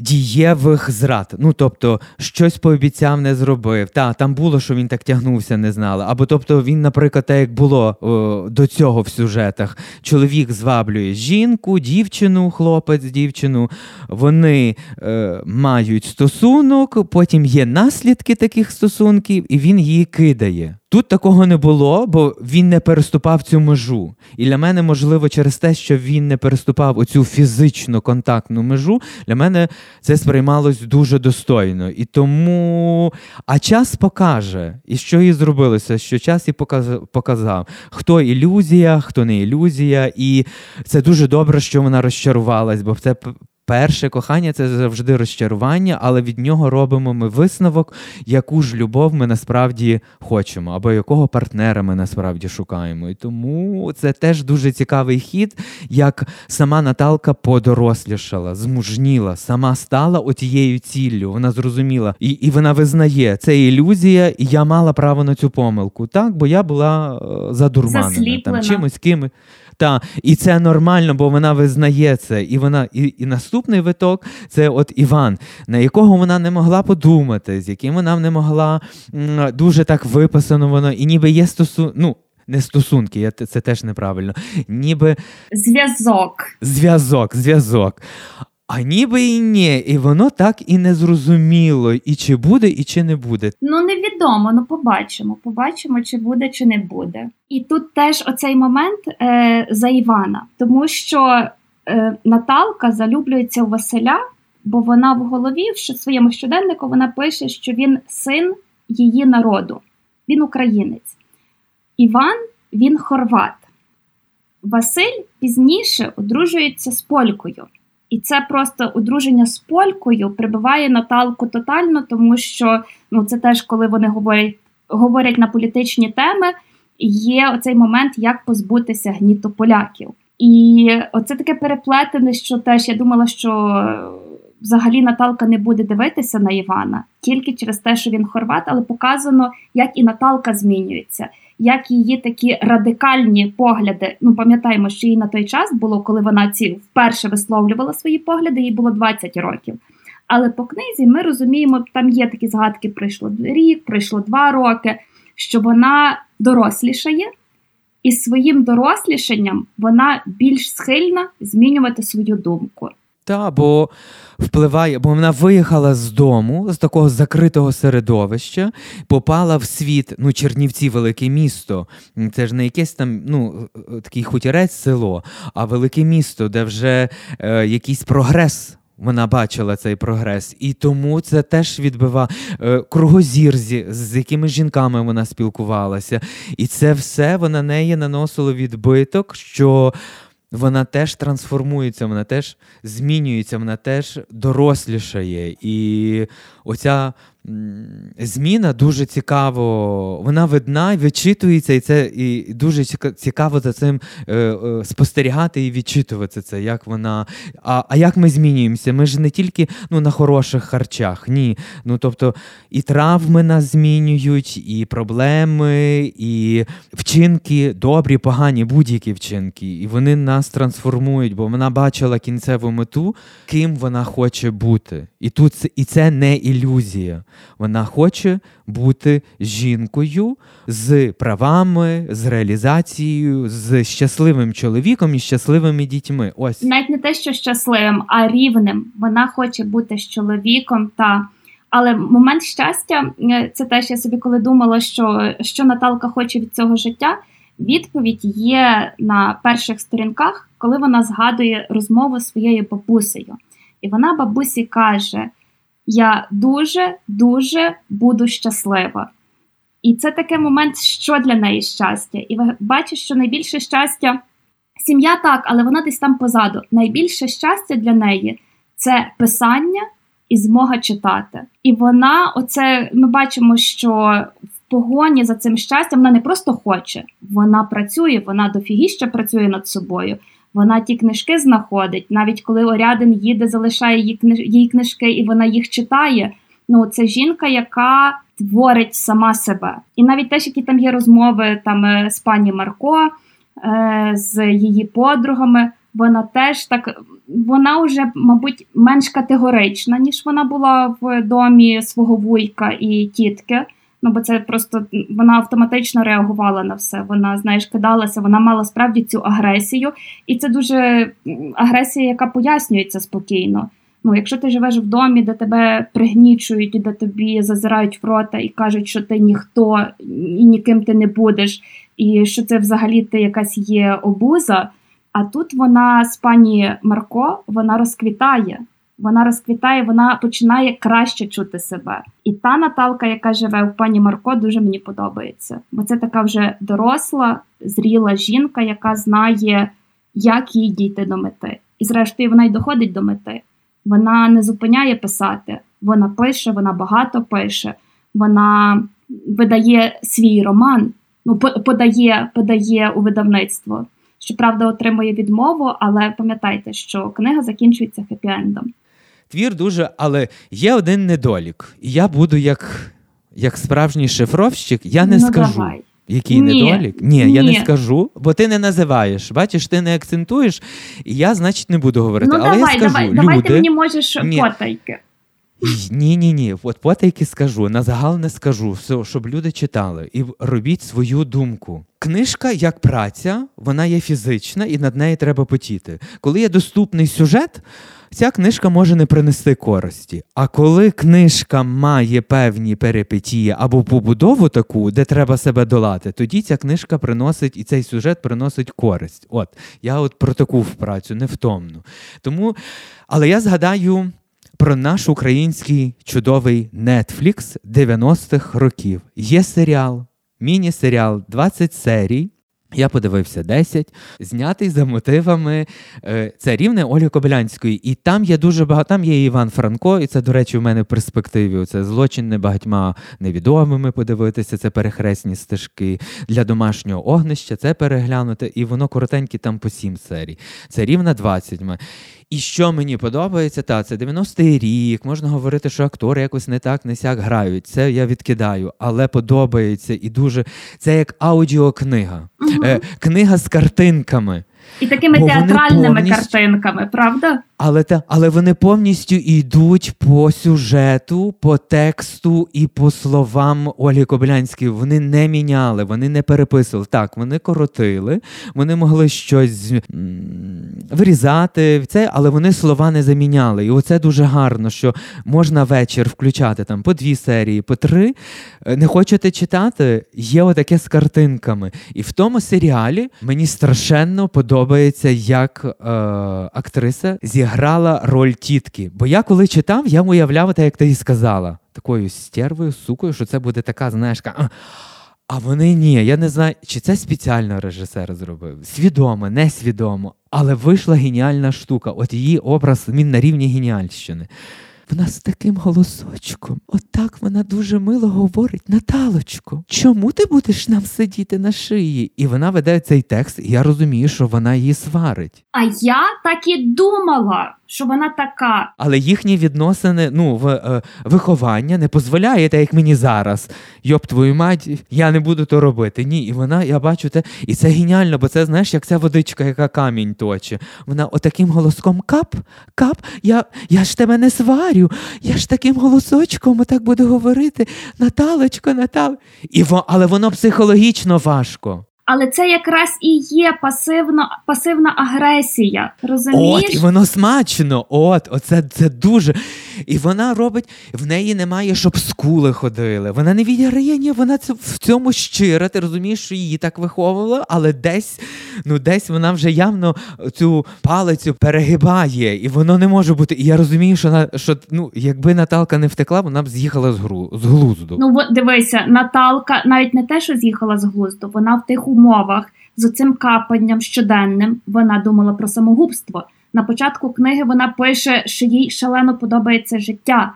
дієвих зрад. Ну, тобто, щось пообіцяв, не зробив. Та, там було, що він так тягнувся, не знала. Або, тобто, він, наприклад, так як було о, до цього в сюжетах. Чоловік зваблює жінку, дівчину, хлопець, дівчину. Вони е, мають стосунок, потім є наслідки таких стосунків, і він її кидає. Тут такого не було, бо він не переступав цю межу. І для мене, можливо, через те, що він не переступав оцю фізично контактну межу, для мене це сприймалось дуже достойно. І тому... А час покаже. І що і зробилося, що час і показав. Хто ілюзія, хто не ілюзія. І це дуже добре, що вона розчарувалась, бо це... Перше кохання – це завжди розчарування, але від нього робимо ми висновок, яку ж любов ми насправді хочемо, або якого партнера ми насправді шукаємо. І тому це теж дуже цікавий хід, як сама Наталка подорослішала, змужніла, сама стала отією ціллю. Вона зрозуміла, і, і вона визнає, це ілюзія, і я мала право на цю помилку, так? Бо я була задурманена там, чимось, кимось. Та, і це нормально, бо вона визнає це. І вона і, і наступний виток – це от Іван, на якого вона не могла подумати, з яким вона не могла, м- дуже так виписано воно, і ніби є стосунки, ну, не стосунки, я, це теж неправильно, ніби… Зв'язок. Зв'язок, зв'язок. А ніби і ні, і воно так і не зрозуміло, і чи буде, і чи не буде. Ну, невідомо, ну побачимо, побачимо, чи буде, чи не буде. І тут теж оцей момент е, за Івана, тому що е, Наталка залюблюється у Василя, бо вона в голові, в своєму щоденнику вона пише, що він син її народу, він українець. Іван, він хорват. Василь пізніше одружується з полькою. І це просто одруження з полькою прибиває Наталку тотально, тому що ну, це теж, коли вони говорять, говорять на політичні теми, є оцей момент, як позбутися гніту поляків. І оце таке переплетене, що теж я думала, що взагалі Наталка не буде дивитися на Івана, тільки через те, що він хорват, але показано, як і Наталка змінюється. Як її такі радикальні погляди, ну пам'ятаємо, що їй на той час було, коли вона ці вперше висловлювала свої погляди, їй було двадцять років. Але по книзі ми розуміємо, там є такі згадки, пройшло рік, пройшло два роки, що вона дорослішає, і своїм дорослішанням вона більш схильна змінювати свою думку. Та, бо впливає, бо вона виїхала з дому, з такого закритого середовища, попала в світ, ну, Чернівці, велике місто, це ж не якесь там, ну, такий хутірець, село, а велике місто, де вже е, якийсь прогрес. Вона бачила цей прогрес, і тому це теж відбиває кругозір, з якими жінками вона спілкувалася. І це все вона неї наносило відбиток, що вона теж трансформується, вона теж змінюється, вона теж дорослішає. І оця зміна дуже цікаво, вона видна, відчитується, і це і дуже цікаво за цим е, е, спостерігати і відчитувати це, як вона. А, а як ми змінюємося? Ми ж не тільки ну, на хороших харчах, ні. Ну, тобто і травми нас змінюють, і проблеми, і вчинки добрі, погані, будь-які вчинки. І вони нас трансформують, бо вона бачила кінцеву мету, ким вона хоче бути. І тут і це не ілюзія. Вона хоче бути жінкою з правами, з реалізацією, з щасливим чоловіком і щасливими дітьми. Ось. Навіть не те, що щасливим, а рівним. Вона хоче бути з чоловіком. Та... Але момент щастя, це теж я собі коли думала, що, що Наталка хоче від цього життя, відповідь є на перших сторінках, коли вона згадує розмову з своєю бабусею. І вона бабусі каже... Я дуже-дуже буду щаслива. І це такий момент, що для неї щастя. І ви бачиш, що найбільше щастя... Сім'я так, але вона десь там позаду. Найбільше щастя для неї – це писання і змога читати. І вона, оце ми бачимо, що в погоні за цим щастям вона не просто хоче. Вона працює, вона дофігіще працює над собою. Вона ті книжки знаходить, навіть коли Орядин їде, залишає їй книж... її книжки, і вона їх читає. Ну, це жінка, яка творить сама себе. І навіть теж, які там є розмови там, з пані Марко, е- з її подругами, вона теж так, вона вже, мабуть, менш категорична, ніж вона була в домі свого вуйка і тітки. Ну, бо це просто, вона автоматично реагувала на все, вона, знаєш, кидалася, вона мала справді цю агресію, і це дуже агресія, яка пояснюється спокійно. Ну, якщо ти живеш в домі, де тебе пригнічують, де тобі зазирають в рота і кажуть, що ти ніхто, і ніким ти не будеш, і що це взагалі ти якась є обуза, а тут вона з пані Марко, вона розквітає. Вона розквітає, вона починає краще чути себе. І та Наталка, яка живе в пані Марко, дуже мені подобається. Бо це така вже доросла, зріла жінка, яка знає, як їй дійти до мети. І зрештою вона й доходить до мети. Вона не зупиняє писати. Вона пише, вона багато пише. Вона видає свій роман, ну, подає, подає у видавництво. Щоправда, отримує відмову, але пам'ятайте, що книга закінчується хеппі-ендом. Твір дуже, але є один недолік. І я буду як, як справжній шифровщик, я не ну, скажу. Давай. Який Ні. недолік? Ні, Ні, я не скажу, бо ти не називаєш. Бачиш, ти не акцентуєш, і я, значить, не буду говорити. Ну, але давай, я скажу, давай, люди... давай ти мені можеш Ні. потайки. Ні-ні-ні, от потайки скажу, на загал не скажу, все, щоб люди читали. І робіть свою думку. Книжка, як праця, вона є фізична і над нею треба потіти. Коли є доступний сюжет, ця книжка може не принести користі. А коли книжка має певні перипетії або побудову таку, де треба себе долати, тоді ця книжка приносить, і цей сюжет приносить користь. От, я от про таку працю, невтомну. Тому, але я згадаю... про наш український чудовий Netflix дев'яностих років. Є серіал, міні-серіал, двадцять серій, я подивився десять, знятий за мотивами е, Царівни Ольги Кобилянської. І там є дуже багато, там є Іван Франко, і це, до речі, в мене в перспективі. Це «Злочин небагатьма невідомими» подивитися, це «Перехресні стежки», «Для домашнього огнища», це переглянути, і воно коротеньке там по сім серій. Царівна двадцять. І що мені подобається, та це дев'яностий рік, можна говорити, що актори якось не так, не сяк грають. Це я відкидаю, але подобається і дуже... Це як аудіокнига. Угу. Е, книга з картинками. І такими бо театральними повністю... картинками, правда? Але, та... Але вони повністю йдуть по сюжету, по тексту і по словам Олі Кобилянської. Вони не міняли, вони не переписували. Так, вони коротили, вони могли щось вирізати, це, але вони слова не заміняли. І оце дуже гарно, що можна вечір включати там по дві серії, по три. Не хочете читати? Є отаке з картинками. І в тому серіалі мені страшенно подобається, як е, актриса зіграла роль тітки. Бо я коли читав, я уявляв те, як ти і сказала. Такою стервою, сукою, що це буде така, знаєш, ка... А вони ні, я не знаю, чи це спеціально режисер зробив, свідомо, несвідомо, але вийшла геніальна штука, от її образ, він на рівні геніальщини. Вона з таким голосочком, отак вона дуже мило говорить: Наталочко, чому ти будеш нам сидіти на шиї? І вона веде цей текст, і я розумію, що вона її сварить. А я так і думала, що вона така. Але їхні відносини, ну, в, е, виховання не дозволяє, так як мені зараз. Йоб твою мать, я не буду то робити. Ні, і вона, я бачу те, і це геніально, бо це, знаєш, як ця водичка, яка камінь точить. Вона отаким голоском: кап, кап, я, я ж тебе не сварю, я ж таким голосочком отак буду говорити: Наталочко, Натал. І во, але воно психологічно важко. Але це якраз і є пасивна, пасивна агресія, розумієш? От, і воно смачно, от, оце, це дуже. І вона робить, в неї немає, щоб скули ходили. Вона не відіграє, ні, вона це, в цьому щира, ти розумієш, що її так виховувала, але десь, ну десь вона вже явно цю палицю перегибає, і воно не може бути. І я розумію, що, вона, що ну, якби Наталка не втекла, вона б з'їхала з, гру, з глузду. Ну, дивися, Наталка навіть не те, що з'їхала з глузду, вона в тих умовах, з оцим капанням щоденним, вона думала про самогубство. На початку книги вона пише, що їй шалено подобається життя.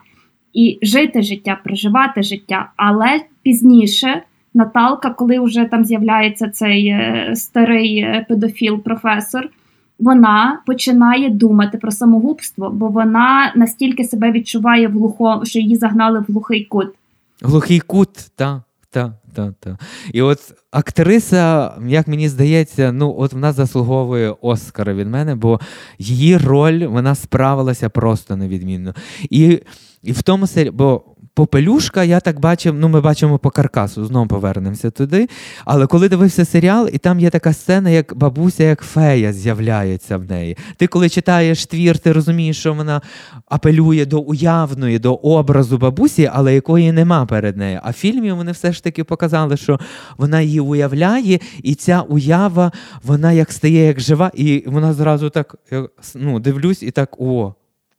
І жити життя, проживати життя. Але пізніше Наталка, коли вже там з'являється цей старий педофіл-професор, вона починає думати про самогубство, бо вона настільки себе відчуває в глухо, що її загнали в глухий кут. Глухий кут, так. Та, та, та. І от актриса, як мені здається, ну от вона заслуговує Оскара від мене, бо її роль, вона справилася просто невідмінно. І, і в тому селі, бо Попелюшка, я так бачив, ну ми бачимо по каркасу, знову повернемося туди, але коли дивився серіал, і там є така сцена, як бабуся, як фея з'являється в неї. Ти коли читаєш твір, ти розумієш, що вона апелює до уявної, до образу бабусі, але якої нема перед нею. А в фільмі вони все ж таки показали, що вона її уявляє, і ця уява, вона як стає, як жива, і вона зразу так, ну, дивлюсь і так, о,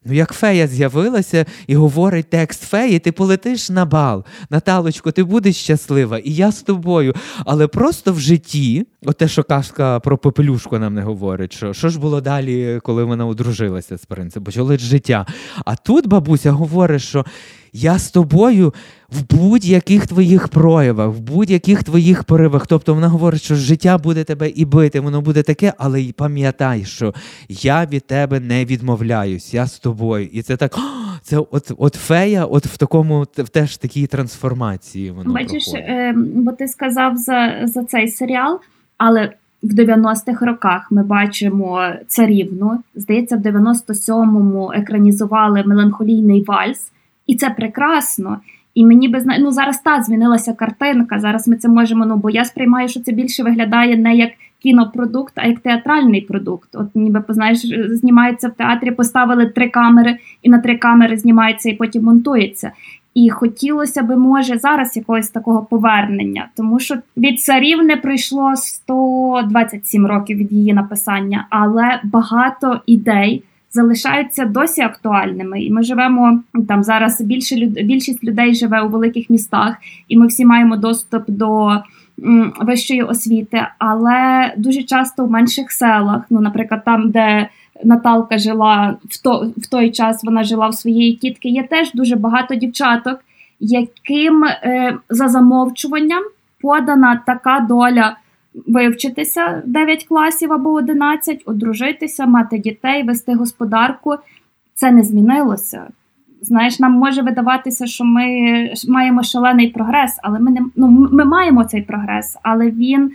ну, як фея з'явилася і говорить текст феї, ти полетиш на бал. Наталочко, ти будеш щаслива, і я з тобою. Але просто в житті, от те, що казка про Попелюшку нам не говорить, що, що ж було далі, коли вона одружилася з принципу, почалось життя. А тут бабуся говорить, що я з тобою в будь-яких твоїх проявах, в будь-яких твоїх поривах. Тобто вона говорить, що життя буде тебе і бити, воно буде таке, але й пам'ятай, що я від тебе не відмовляюсь, я з тобою. І це так, це от, от фея, от в такому, в теж такій трансформації воно проходить. Бачиш, е, бо ти сказав за, за цей серіал, але в дев'яностих роках ми бачимо Царівну, здається, в дев'яносто сьомому екранізували «Меланхолійний вальс», і це прекрасно. І мені би зна... ну зараз та змінилася картинка, зараз ми це можемо, ну бо я сприймаю, що це більше виглядає не як кінопродукт, а як театральний продукт. От ніби, познаєш, знімається в театрі, поставили три камери, і на три камери знімається, і потім монтується. І хотілося би, може, зараз якогось такого повернення, тому що від «Царівни» пройшло сто двадцять сім років від її написання, але багато ідей залишаються досі актуальними. І ми живемо, там зараз більше люд... більшість людей живе у великих містах, і ми всі маємо доступ до м, вищої освіти, але дуже часто в менших селах, ну, наприклад, там, де Наталка жила, в, то... в той час вона жила в своєї тітки, є теж дуже багато дівчаток, яким е... за замовчуванням подана така доля: вивчитися дев'ять класів або одинадцять, одружитися, мати дітей, вести господарку. Це не змінилося. Знаєш, нам може видаватися, що ми маємо шалений прогрес, але ми не, ну, ми маємо цей прогрес, але він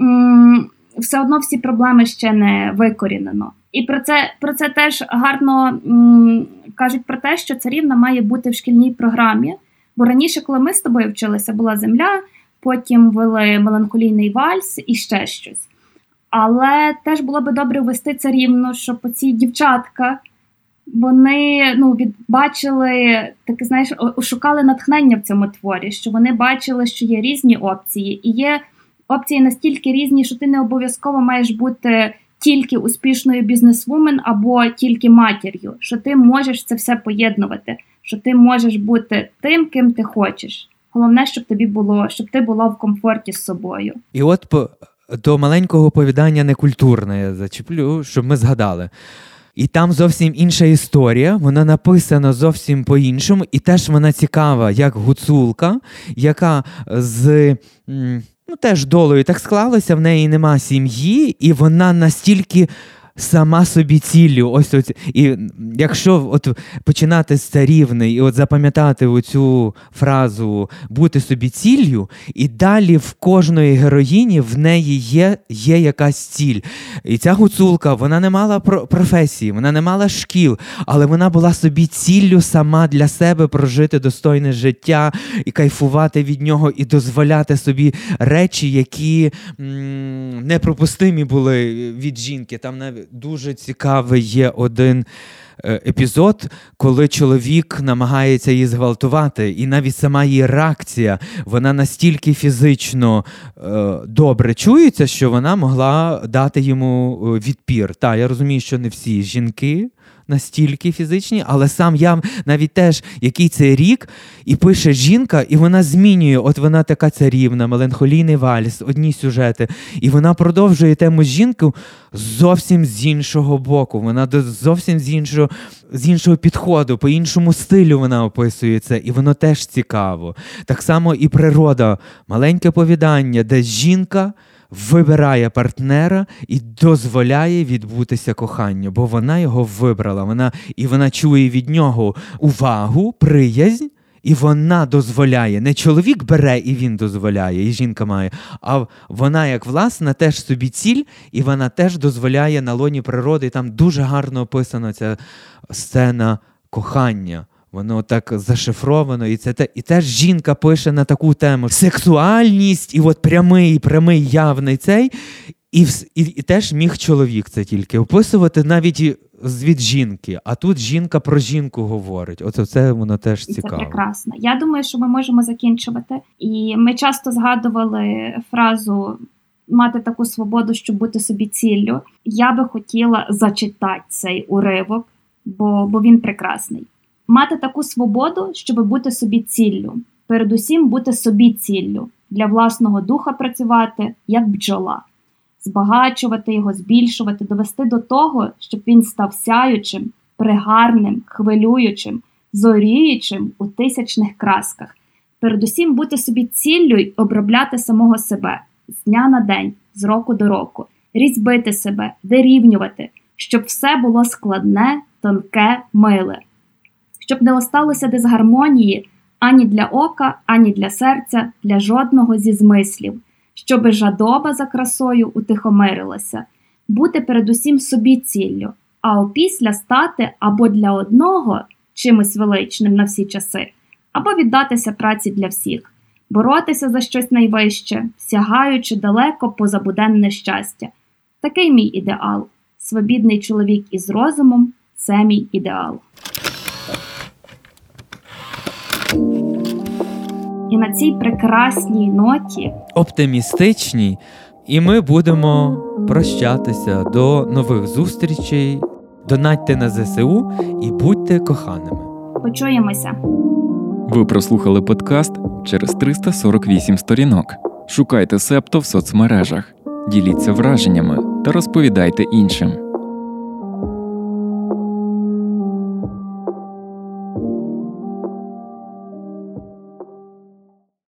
м- все одно всі проблеми ще не викорінено. І про це, про це теж гарно м- кажуть про те, що Царівна має бути в шкільній програмі, бо раніше, коли ми з тобою вчилися, була «Земля», потім вели «Меланхолійний вальс» і ще щось. Але теж було би добре ввести Царівну, щоб оці дівчатка, вони, ну, відбачили, таке, знаєш, шукали натхнення в цьому творі, що вони бачили, що є різні опції. І є опції настільки різні, що ти не обов'язково маєш бути тільки успішною бізнесвумен або тільки матір'ю, що ти можеш це все поєднувати, що ти можеш бути тим, ким ти хочеш. Головне, щоб тобі було, щоб ти була в комфорті з собою. І от по, до маленького повідання «Некультурне» я зачеплю, щоб ми згадали. І там зовсім інша історія, вона написана зовсім по-іншому, і теж вона цікава, як гуцулка, яка з... Ну, теж долею так склалося, в неї нема сім'ї, і вона настільки сама собі ціллю. Ось, ось, і якщо от починати з Царівни і от запам'ятати оцю фразу «бути собі ціллю», і далі в кожної героїні в неї є, є якась ціль. І ця гуцулка, вона не мала професії, вона не мала шкіл, але вона була собі ціллю сама для себе прожити достойне життя і кайфувати від нього, і дозволяти собі речі, які м- непропустимі були від жінки. Там навіть дуже цікавий є один епізод, коли чоловік намагається її зґвалтувати, і навіть сама її реакція, вона настільки фізично е, добре чується, що вона могла дати йому відпір. Та, я розумію, що не всі жінки настільки фізичні, але сам я навіть теж, який це рік, і пише жінка, і вона змінює, от вона така царівна, меланхолійний вальс, одні сюжети, і вона продовжує тему жінку зовсім з іншого боку, вона зовсім з іншого, з іншого підходу, по іншому стилю вона описує це, і воно теж цікаво. Так само і природа, маленьке повідання, де жінка вибирає партнера і дозволяє відбутися коханню, бо вона його вибрала. Вона і вона чує від нього увагу, приязнь, і вона дозволяє. Не чоловік бере, і він дозволяє, і жінка має, а вона, як власна, теж собі ціль, і вона теж дозволяє на лоні природи. І там дуже гарно описана ця сцена кохання. Воно так зашифровано, і це те, і теж жінка пише на таку тему сексуальність, і от прямий, прямий явний цей, і, і, і теж міг чоловік це тільки описувати навіть від жінки. А тут жінка про жінку говорить. Оце це воно теж цікаво. Це прекрасно. Я думаю, що ми можемо закінчувати. І ми часто згадували фразу мати таку свободу, щоб бути собі ціллю. Я би хотіла зачитати цей уривок, бо, бо він прекрасний. Мати таку свободу, щоб бути собі ціллю. Передусім бути собі ціллю. Для власного духа працювати, як бджола. Збагачувати його, збільшувати, довести до того, щоб він став сяючим, пригарним, хвилюючим, зоріючим у тисячних красках. Передусім бути собі ціллю й обробляти самого себе. З дня на день, з року до року. Різьбити себе, вирівнювати, щоб все було складне, тонке, миле. Щоб не осталося дисгармонії ані для ока, ані для серця, для жодного зі змислів. Щоби жадоба за красою утихомирилася. Бути передусім собі ціллю, а опісля стати або для одного чимось величним на всі часи, або віддатися праці для всіх. Боротися за щось найвище, сягаючи далеко поза буденне щастя. Такий мій ідеал. Свобідний чоловік із розумом – це мій ідеал. І на цій прекрасній ноті, оптимістичній, і ми будемо прощатися до нових зустрічей. Донатьте на ЗСУ і будьте коханими. Почуємося. Ви прослухали подкаст через триста сорок вісім сторінок. Шукайте Себто в соцмережах, діліться враженнями та розповідайте іншим.